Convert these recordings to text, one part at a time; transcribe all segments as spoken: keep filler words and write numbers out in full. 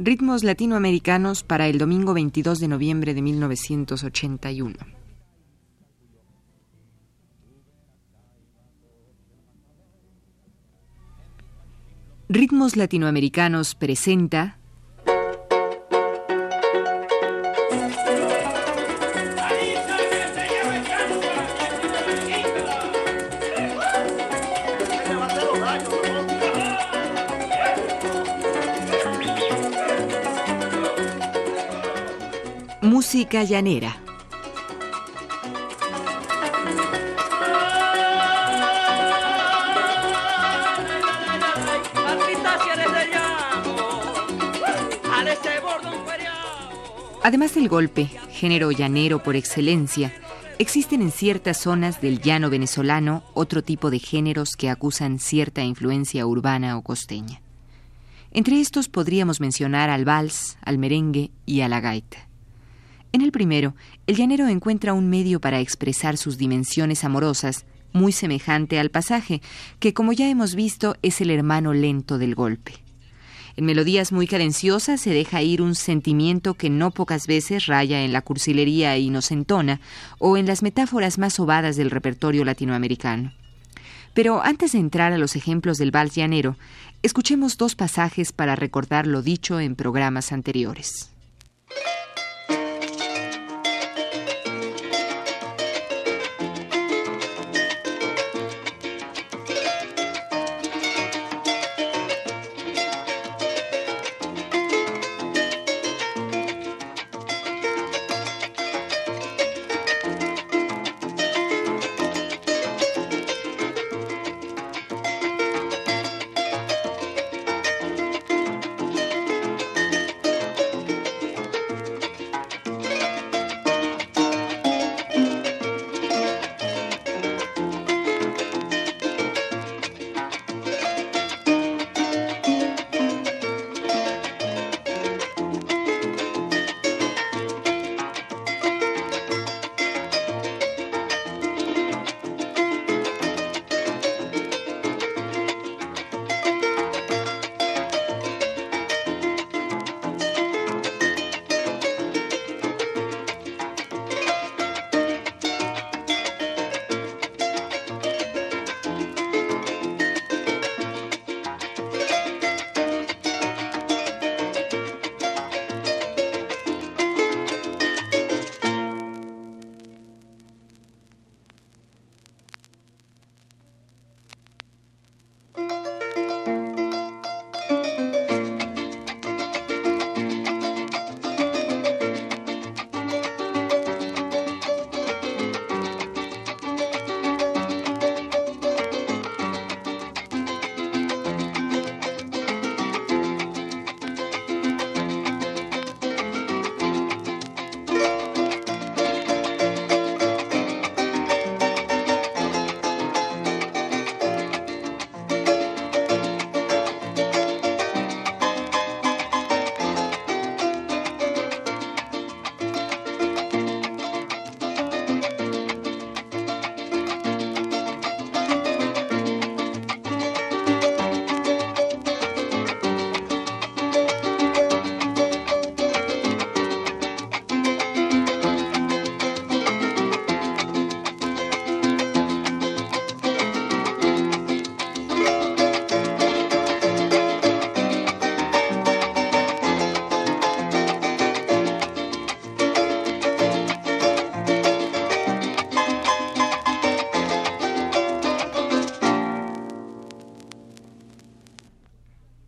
Ritmos latinoamericanos para el domingo veintidós de noviembre de mil novecientos ochenta y uno. Ritmos latinoamericanos presenta Música Llanera. Además del golpe, género llanero por excelencia, existen en ciertas zonas del llano venezolano otro tipo de géneros que acusan cierta influencia urbana o costeña. Entre estos podríamos mencionar al vals, al merengue y a la gaita. En el primero, el llanero encuentra un medio para expresar sus dimensiones amorosas, muy semejante al pasaje, que como ya hemos visto es el hermano lento del golpe. En melodías muy cadenciosas se deja ir un sentimiento que no pocas veces raya en la cursilería inocentona o en las metáforas más sobadas del repertorio latinoamericano. Pero antes de entrar a los ejemplos del vals llanero, escuchemos dos pasajes para recordar lo dicho en programas anteriores.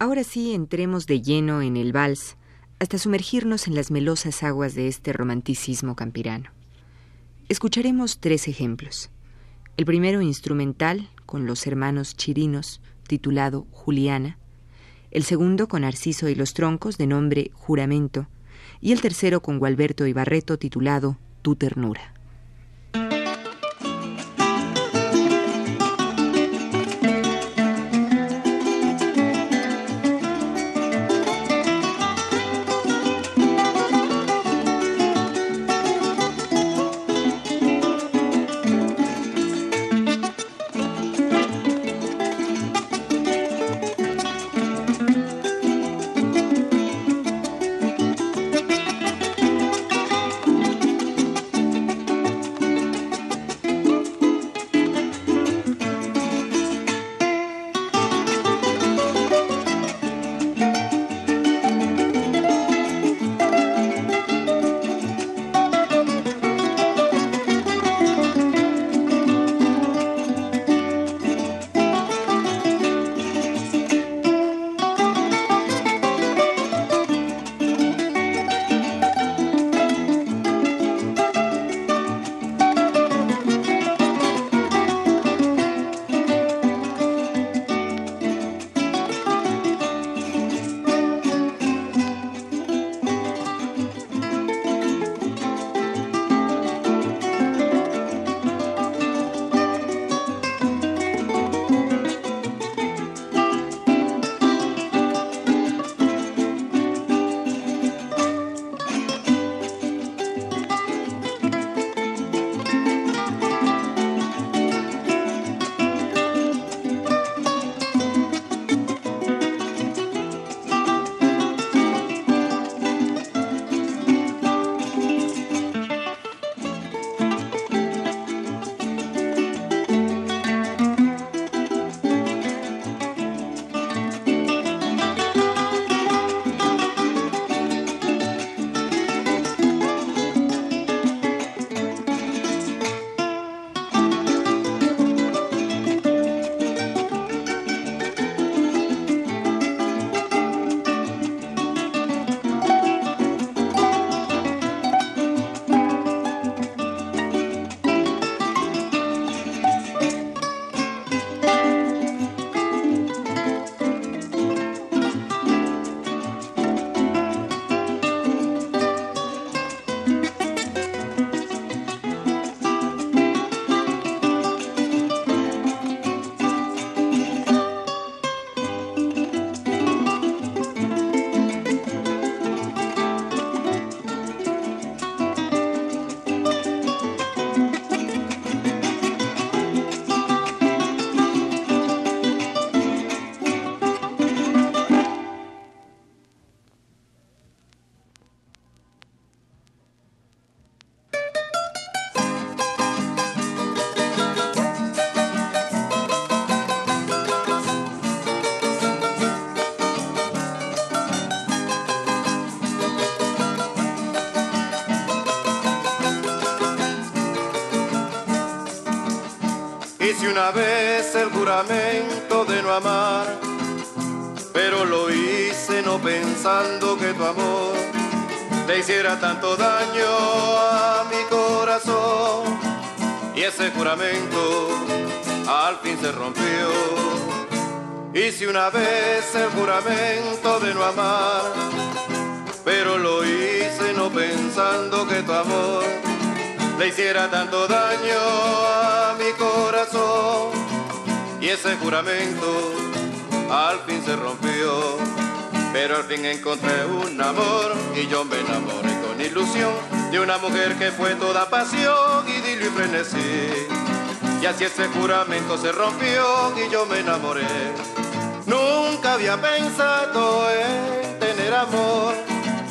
Ahora sí, entremos de lleno en el vals, hasta sumergirnos en las melosas aguas de este romanticismo campirano. Escucharemos tres ejemplos. El primero instrumental, con los hermanos Chirinos, titulado Juliana. El segundo con Narciso y los troncos, de nombre Juramento. Y el tercero con Gualberto y Barreto, titulado Tu ternura. Hice una vez el juramento de no amar, pero lo hice no pensando que tu amor te hiciera tanto daño a mi corazón. Y ese juramento al fin se rompió. Hice una vez el juramento de no amar, pero lo hice no pensando que tu amor le hiciera tanto daño a mi corazón. Y ese juramento al fin se rompió. Pero al fin encontré un amor y yo me enamoré con ilusión de una mujer que fue toda pasión y idilio y frenesí. Y así ese juramento se rompió y yo me enamoré. Nunca había pensado en tener amor.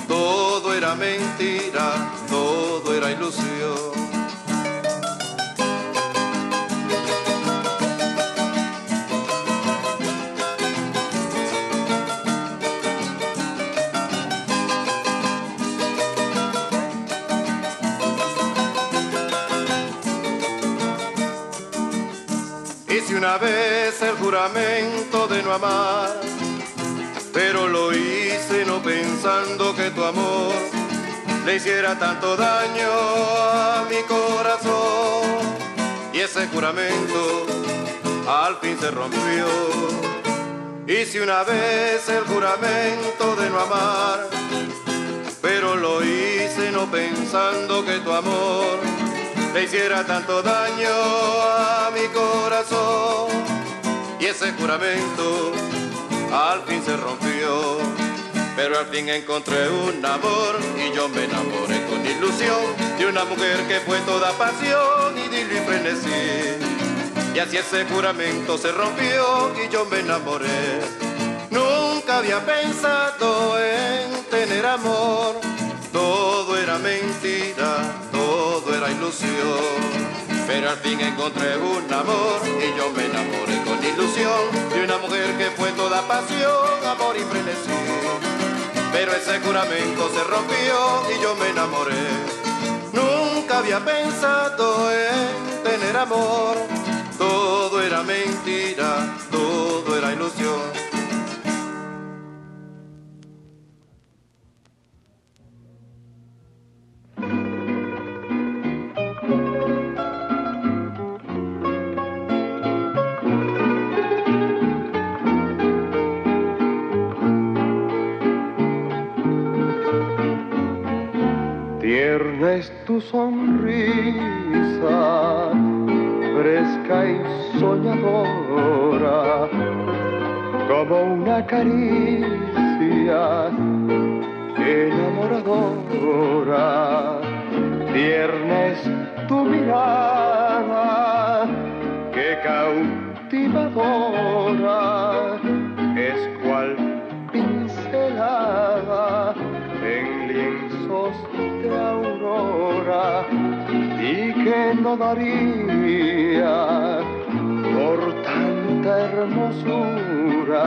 Todo era mentira, todo era ilusión. Una vez el juramento de no amar, pero lo hice no pensando que tu amor le hiciera tanto daño a mi corazón. Y ese juramento al fin se rompió. Hice una vez el juramento de no amar, pero lo hice no pensando que tu amor le hiciera tanto daño a mi corazón. Y ese juramento al fin se rompió. Pero al fin encontré un amor y yo me enamoré con ilusión de una mujer que fue toda pasión y idilio y frenesí. Y así ese juramento se rompió y yo me enamoré. Nunca había pensado en tener amor. Todo era mentira, todo era ilusión. Pero al fin encontré un amor y yo me enamoré con ilusión de una mujer que fue toda pasión, amor y frenesí. Pero ese juramento se rompió y yo me enamoré. Nunca había pensado en tener amor. Todo era mentira, todo era ilusión. Tierna es tu sonrisa, fresca y soñadora, como una caricia enamoradora. Tierna es tu mirada, que cautivadora, es cual pincelada en lienzos de aurora, y que no daría por tanta hermosura,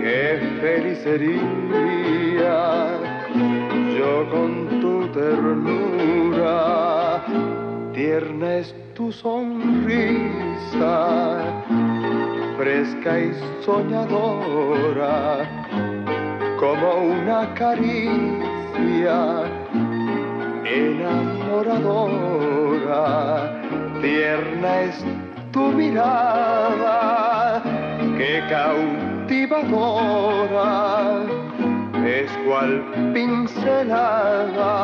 qué feliz sería yo con tu ternura. Tierna es tu sonrisa, fresca y soñadora, como una caricia enamoradora. Tierna es tu mirada, que cautivadora, es cual pincelada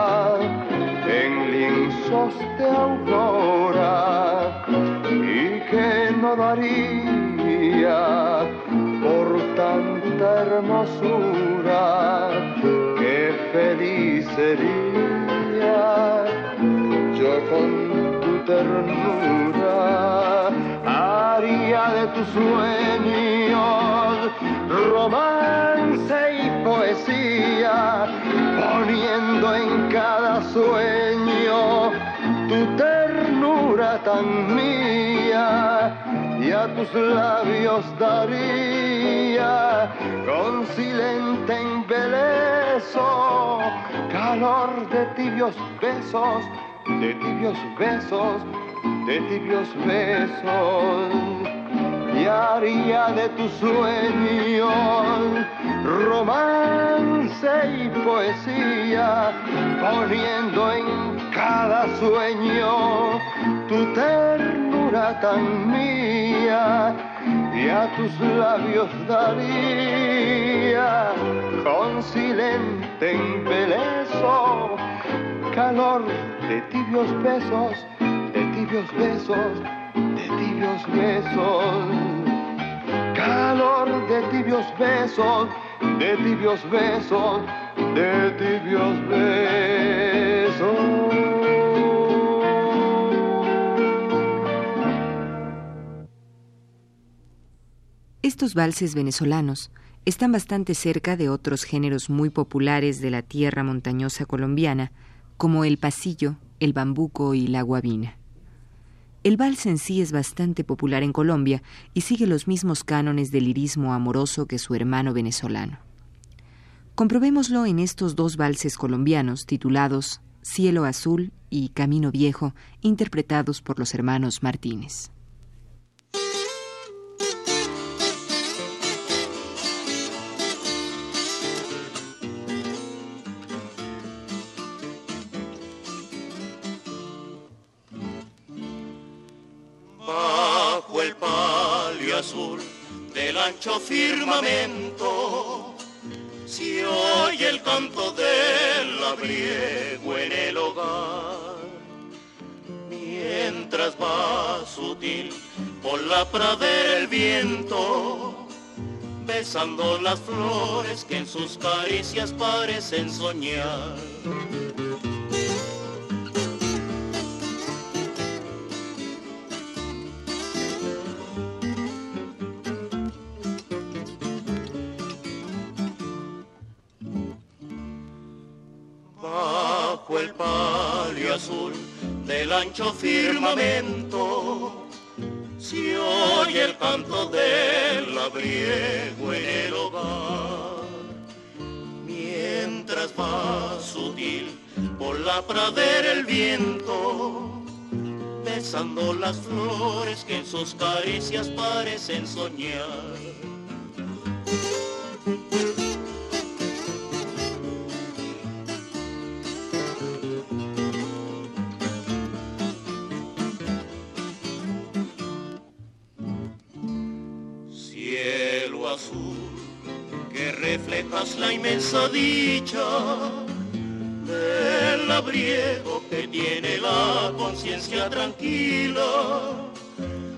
en lienzos de aurora, y que no daría por tanta hermosura, qué feliz sería yo con tu ternura. Haría de tus sueños romance y poesía, poniendo en cada sueño tu ternura tan mía, y a tus labios daría con silente embeleso calor de tibios besos, de tibios besos, de tibios besos y haría de tus sueños romance y poesía, poniendo en cada sueño tu ternura tan mía, y a tus labios daría con silente embeleso calor de tibios besos, de tibios besos, de tibios besos, calor de tibios besos, de tibios besos, de tibios besos. Estos valses venezolanos están bastante cerca de otros géneros muy populares de la tierra montañosa colombiana, como el pasillo, el bambuco y la guabina. El vals en sí es bastante popular en Colombia y sigue los mismos cánones del lirismo amoroso que su hermano venezolano. Comprobémoslo en estos dos valses colombianos titulados Cielo Azul y Camino Viejo, interpretados por los hermanos Martínez. Del ancho firmamento se oye el canto del labriego en el hogar, mientras va sutil por la pradera el viento, besando las flores que en sus caricias parecen soñar. Del ancho firmamento se oye el canto del labriego en el hogar, mientras va sutil por la pradera el viento, besando las flores que en sus caricias parecen soñar. La inmensa dicha del labriego que tiene la conciencia tranquila,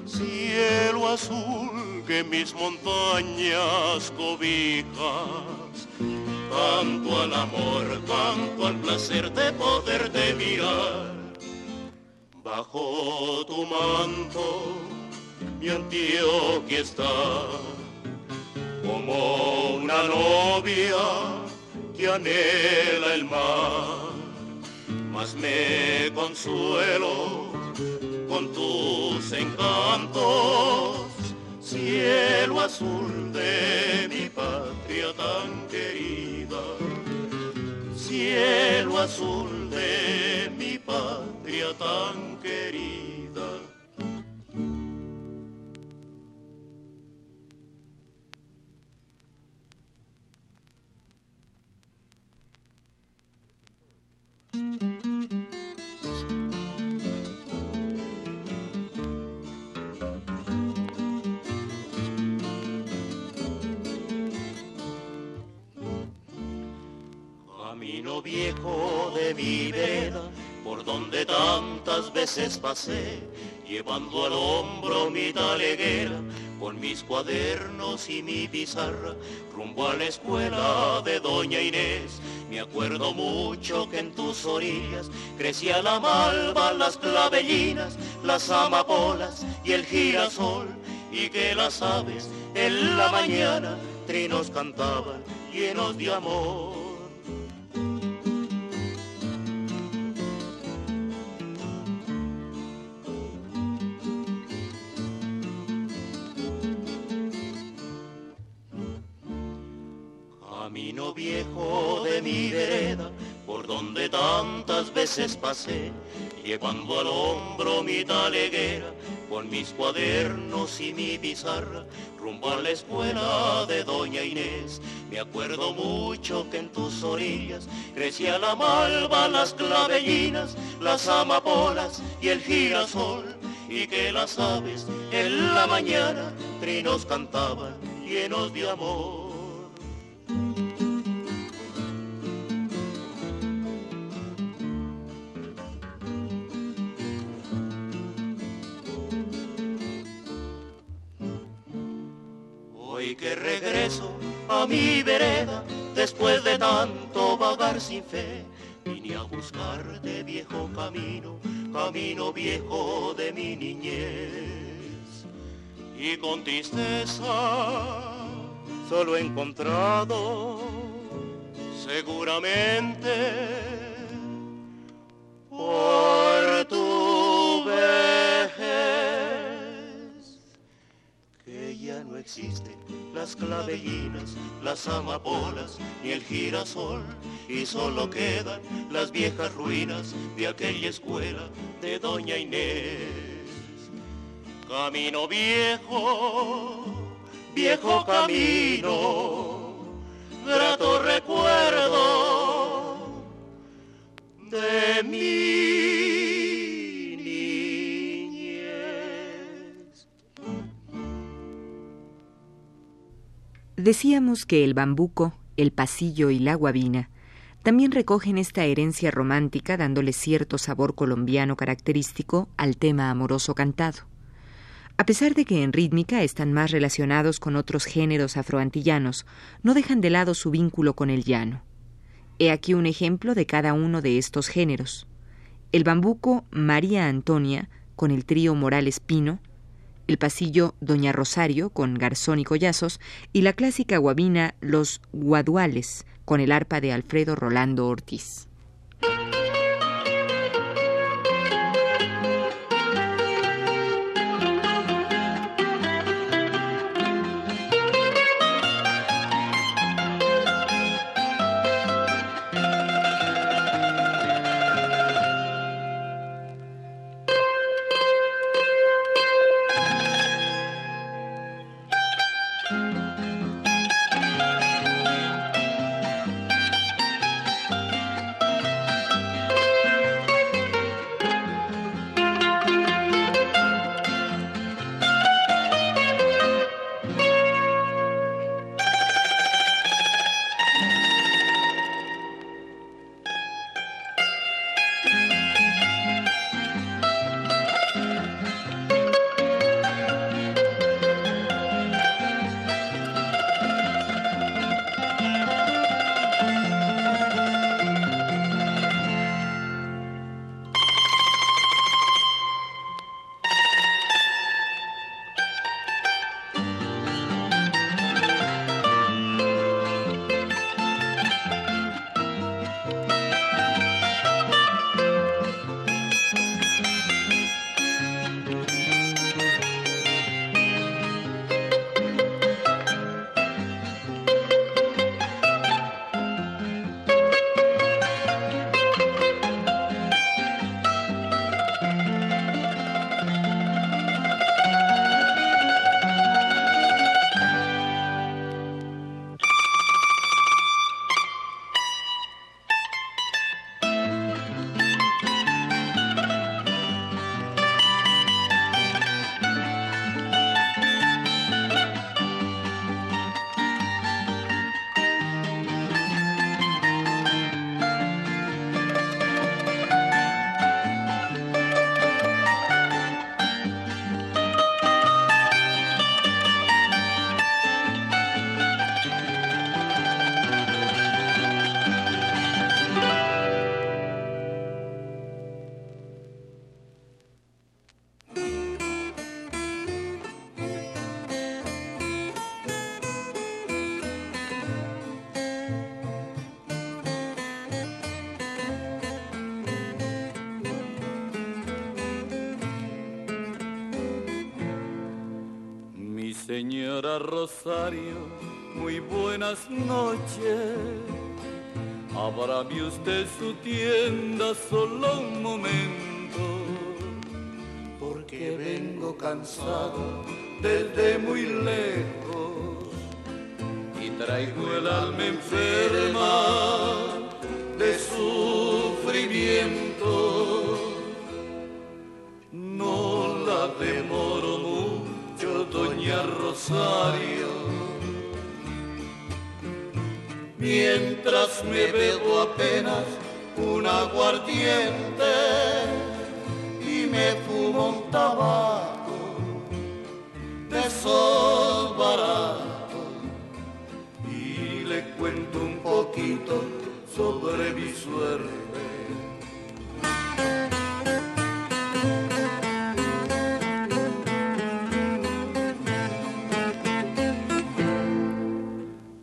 cielo azul que mis montañas cobijas, tanto al amor, tanto al placer de poderte mirar. Bajo tu manto mi Antioquia está, como una novia que anhela el mar, mas me consuelo con tus encantos, cielo azul de mi patria tan querida, cielo azul de mi patria tan querida. Camino viejo de mi vereda, por donde tantas veces pasé, llevando al hombro mi taleguera, con mis cuadernos y mi pizarra, rumbo a la escuela de Doña Inés. Me acuerdo mucho que en tus orillas crecía la malva, las clavellinas, las amapolas y el girasol, y que las aves en la mañana trinos cantaban llenos de amor. Camino viejo de mi vereda, por donde tantas veces pasé, llevando al hombro mi taleguera, con mis cuadernos y mi pizarra, rumbo a la escuela de Doña Inés. Me acuerdo mucho que en tus orillas crecía la malva, las clavellinas, las amapolas y el girasol, y que las aves en la mañana trinos cantaban llenos de amor. Que regreso a mi vereda después de tanto vagar sin fe, vine a buscarte viejo camino, camino viejo de mi niñez. Y con tristeza solo he encontrado seguramente por tu vejez, que ya no existe las clavellinas, las amapolas y el girasol, y solo quedan las viejas ruinas de aquella escuela de Doña Inés. Camino viejo, viejo camino, grato recuerdo de mi niñez. Decíamos que el bambuco, el pasillo y la guabina también recogen esta herencia romántica, dándole cierto sabor colombiano característico al tema amoroso cantado. A pesar de que en rítmica están más relacionados con otros géneros afroantillanos, no dejan de lado su vínculo con el llano. He aquí un ejemplo de cada uno de estos géneros. El bambuco María Antonia, con el trío Morales Pino, el pasillo Doña Rosario con Garzón y Collazos y la clásica guabina Los Guaduales con el arpa de Alfredo Rolando Ortiz. Señora Rosario, muy buenas noches. Abrame usted su tienda solo un momento. vengo cansado desde muy lejos y traigo el alma enferma de sufrimiento. No la demoro mucho, doña Rosario, mientras me bebo apenas un aguardiente y me fumo un tabaco de esos baratos y le cuento un poquito sobre mi suerte.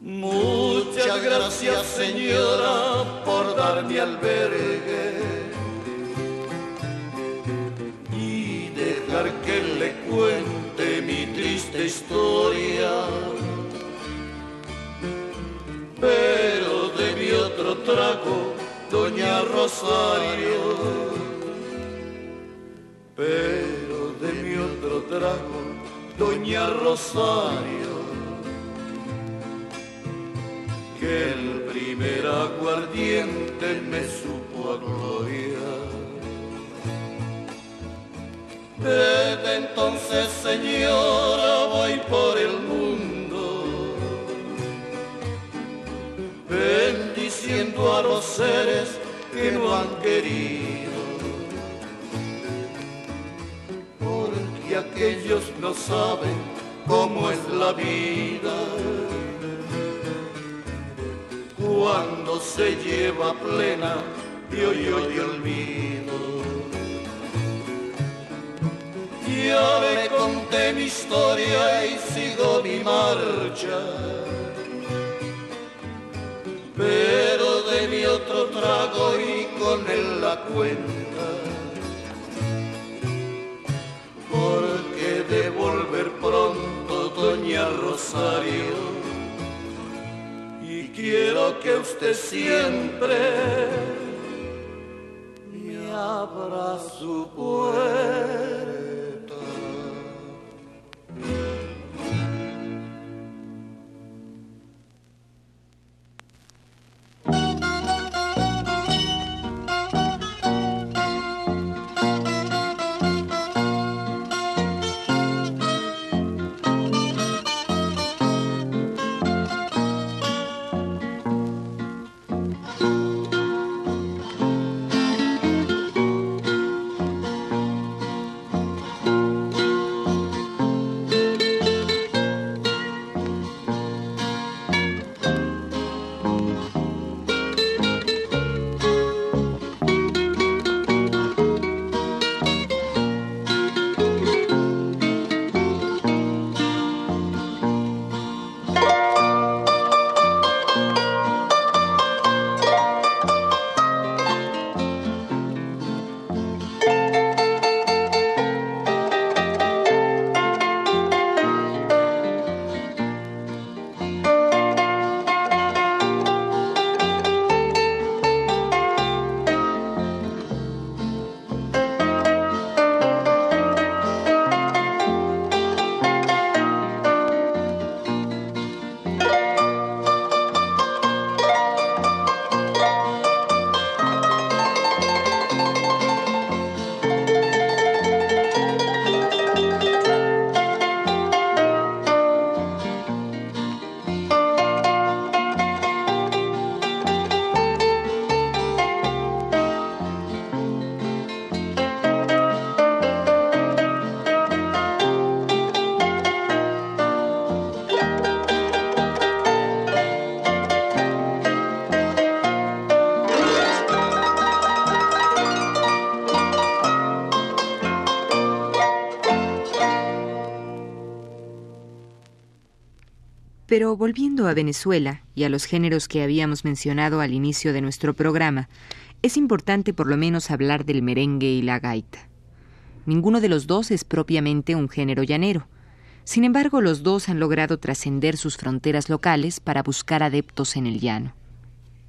Muchas gracias, señora, por darme albergue que le cuente mi triste historia, pero de mi otro trago, doña Rosario, pero de mi otro trago, doña Rosario, que el primer aguardiente me supo a gloria. Desde entonces, señora, voy por el mundo bendiciendo a los seres que no han querido, porque aquellos no saben cómo es la vida cuando se lleva plena de hoyo y olvido. Ya le conté mi historia y sigo mi marcha, pero de mi otro trago y con él la cuenta, porque de volver pronto, doña Rosario, y quiero que usted siempre me abra su puerta. Pero volviendo a Venezuela y a los géneros que habíamos mencionado al inicio de nuestro programa, es importante por lo menos hablar del merengue y la gaita. Ninguno de los dos es propiamente un género llanero. Sin embargo, los dos han logrado trascender sus fronteras locales para buscar adeptos en el llano.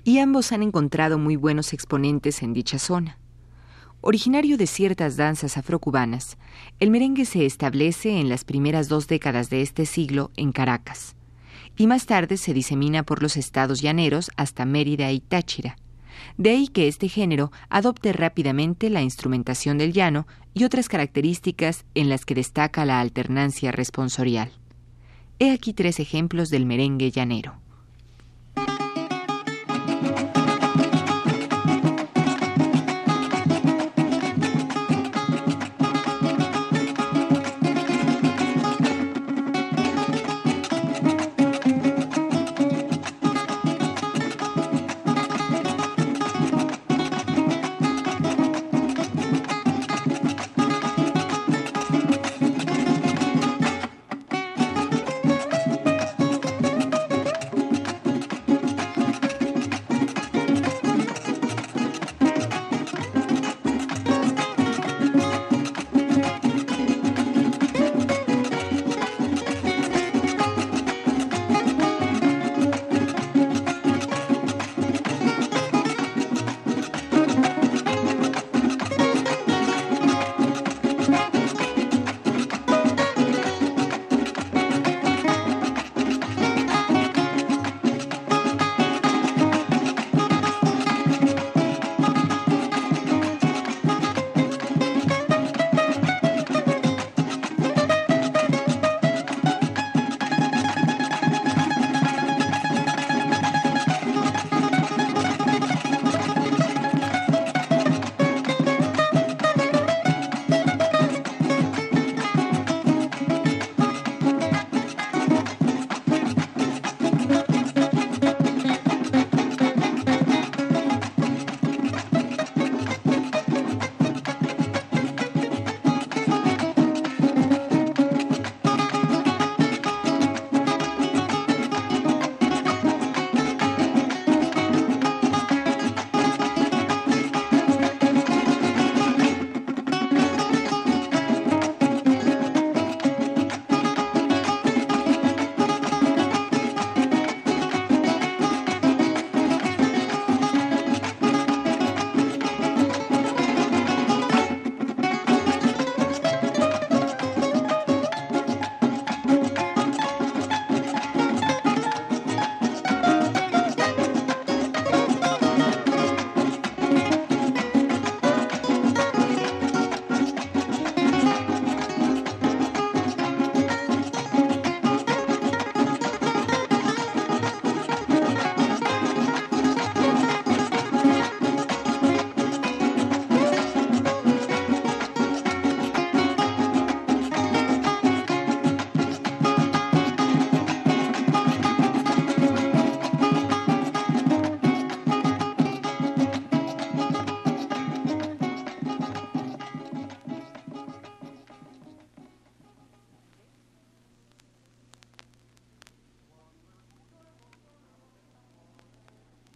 Y ambos han encontrado muy buenos exponentes en dicha zona. Originario de ciertas danzas afrocubanas, el merengue se establece en las primeras dos décadas de este siglo en Caracas, y más tarde se disemina por los estados llaneros hasta Mérida y Táchira. De ahí que este género adopte rápidamente la instrumentación del llano y otras características en las que destaca la alternancia responsorial. He aquí tres ejemplos del merengue llanero.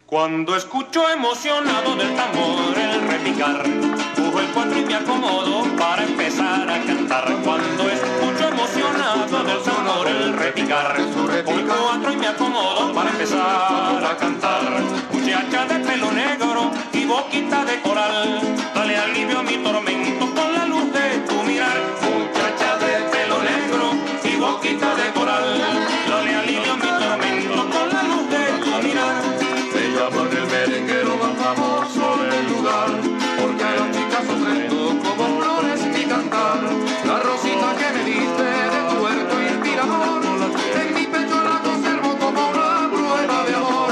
Cuando escucho emocionado del tambor el repicar, cojo el cuatro y me acomodo para empezar a cantar. Cuando escucho emocionado del tambor el repicar, cojo el cuatro y me acomodo para empezar a cantar. Muchacha de pelo negro y boquita de coral, dale alivio a mi tormento con la luz de tu mirar. Muchacha de pelo negro y boquita de coral, dale alivio a mi tormento con la luz de tu mirar. Por el merenguero más famoso del lugar, porque los chicazos son como flores mi cantar. La rosita que me diste de tu huerto y el tirador, en mi pecho la conservo como una prueba de amor.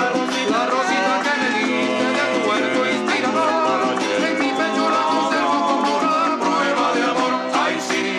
La rosita que me diste de tu huerto y el tirador, en mi pecho la conservo como una prueba de amor. Ay sí.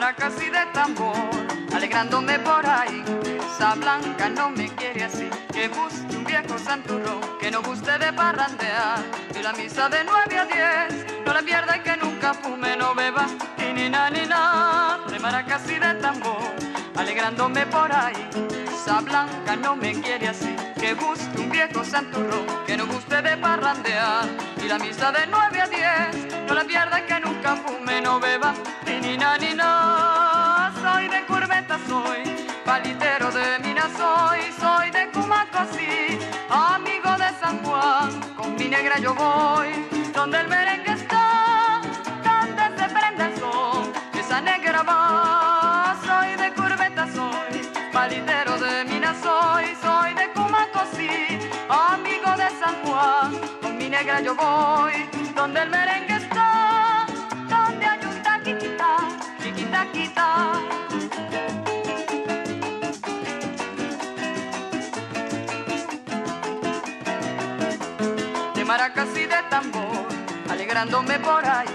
maracas y de tambor, alegrándome por ahí. Esa blanca no me quiere así, que busque un viejo santurrón, que no guste de parrandear, y la misa de nueve a diez, no la pierda y que nunca fume, no bebas, y ni na ni na, de maracas y de tambor, alegrándome por ahí. Esa blanca no me quiere así, que busque un viejo santurrón, que no guste de parrandear, y la misa de nueve a diez, no la pierda y que nunca fume, no bebas, y ni na ni na. Soy de Curveta, soy palitero de Minas, soy, soy de Cumaco, sí, amigo de San Juan, con mi negra yo voy, donde el merengue está, donde se prende el sol, esa negra va. Soy de Curveta, soy palitero de Minas, soy, soy de Cumaco, sí, amigo de San Juan, con mi negra yo voy, donde el merengue está, donde hay un taquita, chiquita, quita. Maracas y de tambor, alegrándome por ahí.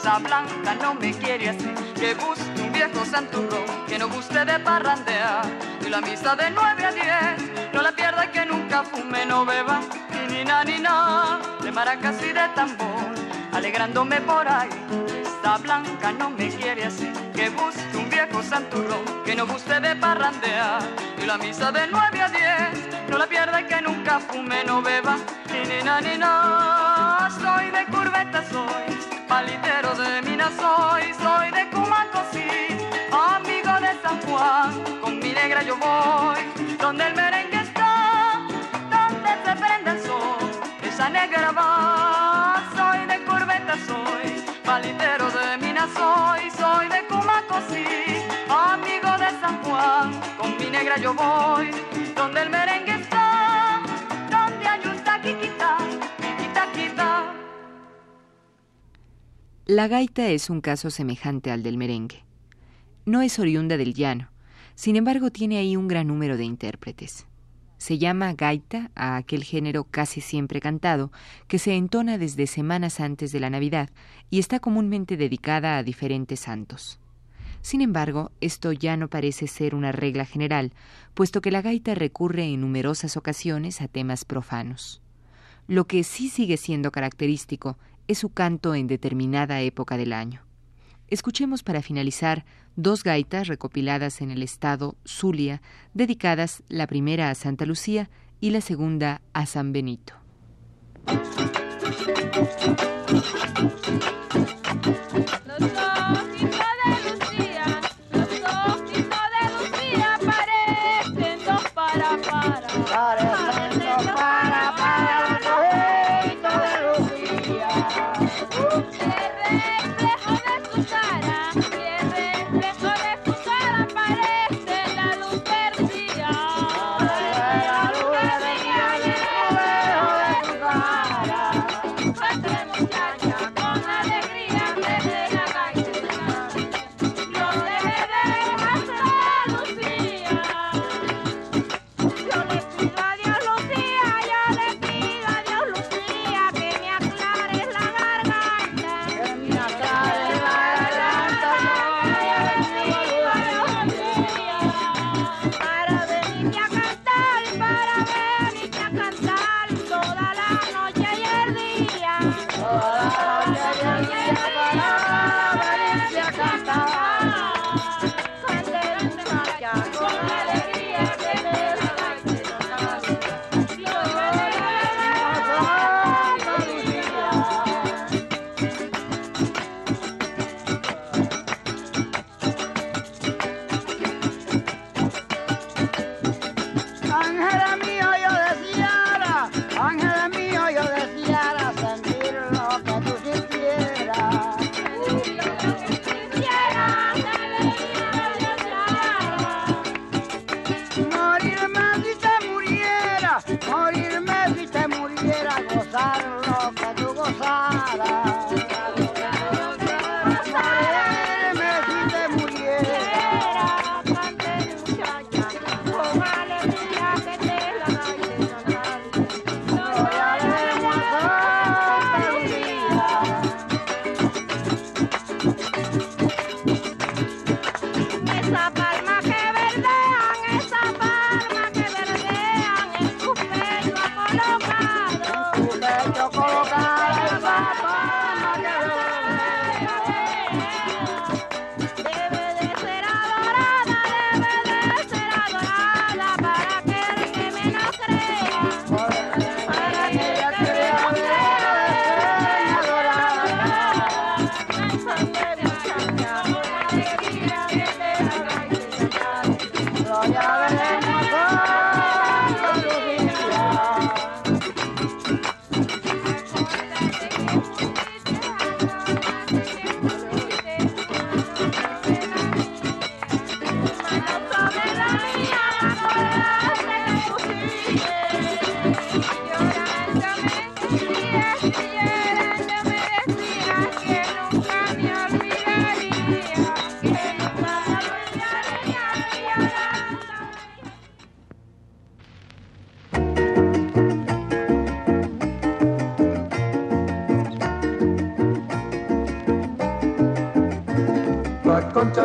Esa blanca no me quiere así, que busque un viejo santurrón, que no guste de parrandear, y la misa de nueve a diez, no la pierda y que nunca fume, no beba, y ni na ni na. De maracas y de tambor, alegrándome por ahí. Esa blanca no me quiere así, que busque un viejo santurrón, que no guste de parrandear, y la misa de nueve a diez, no la pierda y que nunca fume, no beba, ni na ni na. Soy de Curveta, soy palitero de Minas, soy, soy de Cumaco, sí, amigo de San Juan, con mi negra yo voy, donde el merengue está, donde se prende el sol, esa negra va. Soy de Curveta, soy palitero de Minas, soy, soy de Cumaco, sí, amigo de San Juan, con mi negra yo voy, donde el merengue está. La gaita es un caso semejante al del merengue. No es oriunda del llano, sin embargo tiene ahí un gran número de intérpretes. Se llama gaita a aquel género casi siempre cantado, que se entona desde semanas antes de la Navidad y está comúnmente dedicada a diferentes santos. Sin embargo, esto ya no parece ser una regla general, puesto que la gaita recurre en numerosas ocasiones a temas profanos. Lo que sí sigue siendo característico es su canto en determinada época del año. Escuchemos para finalizar dos gaitas recopiladas en el estado Zulia, dedicadas la primera a Santa Lucía y la segunda a San Benito. Con alegría.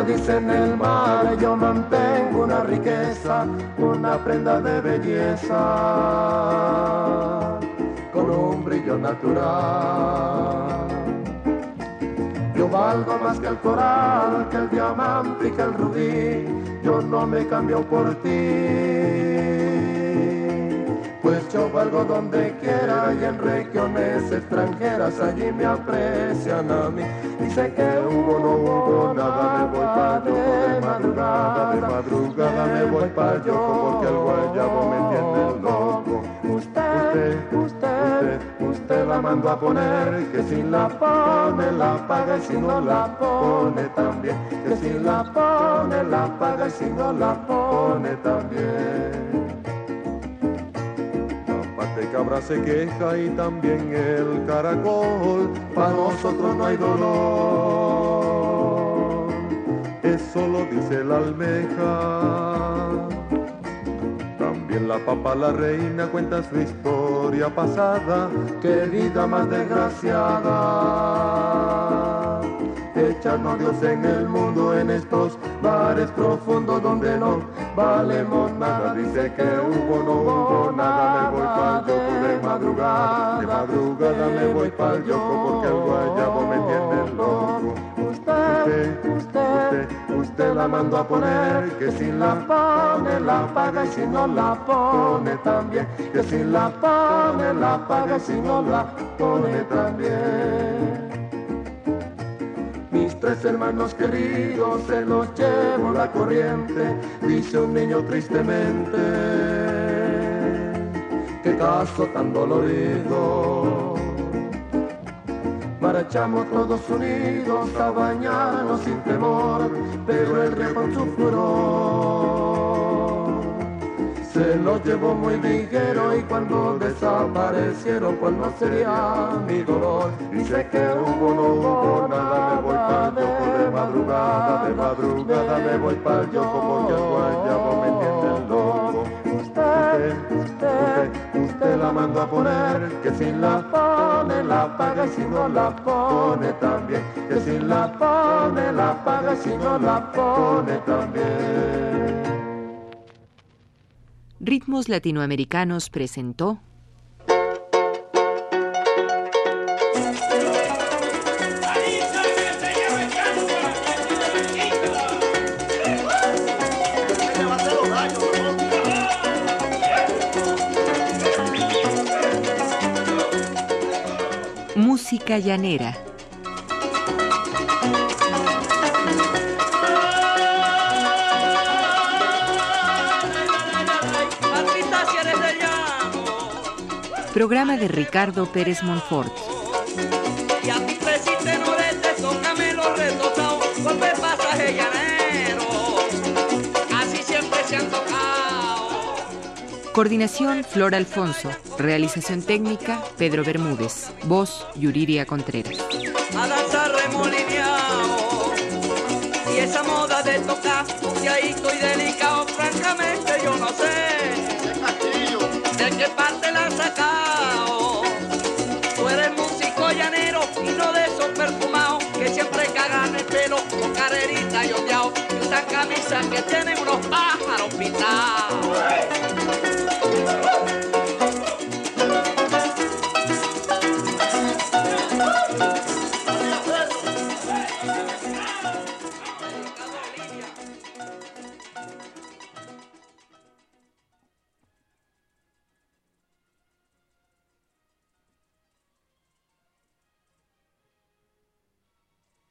riqueza, dicen el mar. Yo mantengo una riqueza, una prenda de belleza, con un brillo natural. Yo valgo más que el coral, que el diamante y que el rubí. Yo no me cambio por ti, pues yo valgo donde quiera y en regiones extranjeras. Allí me aprecian a mí. Dice que hubo, no hubo nada, me voy pa' yo de madrugada, de madrugada me voy pa' yo, porque el guayabo me entiende loco. Usted, usted, usted, usted la mandó a poner, que si la pone la paga y si no la pone también, que si la pone la paga y si no la pone también. Cabra se queja y también el caracol, para nosotros no hay dolor, eso lo dice la almeja. También la papa, la reina, cuenta su historia pasada, qué vida más desgraciada. Echando a Dios en el mundo, en estos mares profundos donde no valemos nada. Dice que hubo, no hubo nada, me voy pa'l yoco de madrugada, de madrugada me voy pa'l yoco, porque el guayabo me tiene loco. Usted, usted, usted la mandó a poner, que si la pone la paga y si no la pone también, que si la pone la paga y si no la pone también. Mis tres hermanos queridos se los llevo la corriente, dice un niño tristemente, qué caso tan dolorido. Marchamos todos unidos a bañarnos sin temor, pero el rey con su furor se los llevó muy ligero, y cuando desaparecieron, pues no sería mi dolor. Dice que hubo, no hubo nada, me voy pa'l yoco de madrugada, de madrugada me voy pa'l yoco, porque el guayabo me entiende el loco. Usted, usted, usted la mandó a poner, que si la pone la paga y si no la pone también, que si la pone la paga y si no la pone también. Ritmos Latinoamericanos presentó Música Llanera. Programa de Ricardo Pérez Monfort. Y a ti persiste noreste, tócame los retozados, golpe pasaje llanero, así siempre se han tocado. Coordinación Flor Alfonso, realización técnica Pedro Bermúdez, voz Yuriria Contreras. A danzar remolineado, y esa moda de tocar, porque ahí estoy delicado, francamente yo no sé de qué parte la han sacado. Camisa que tienen unos pájaros pintados.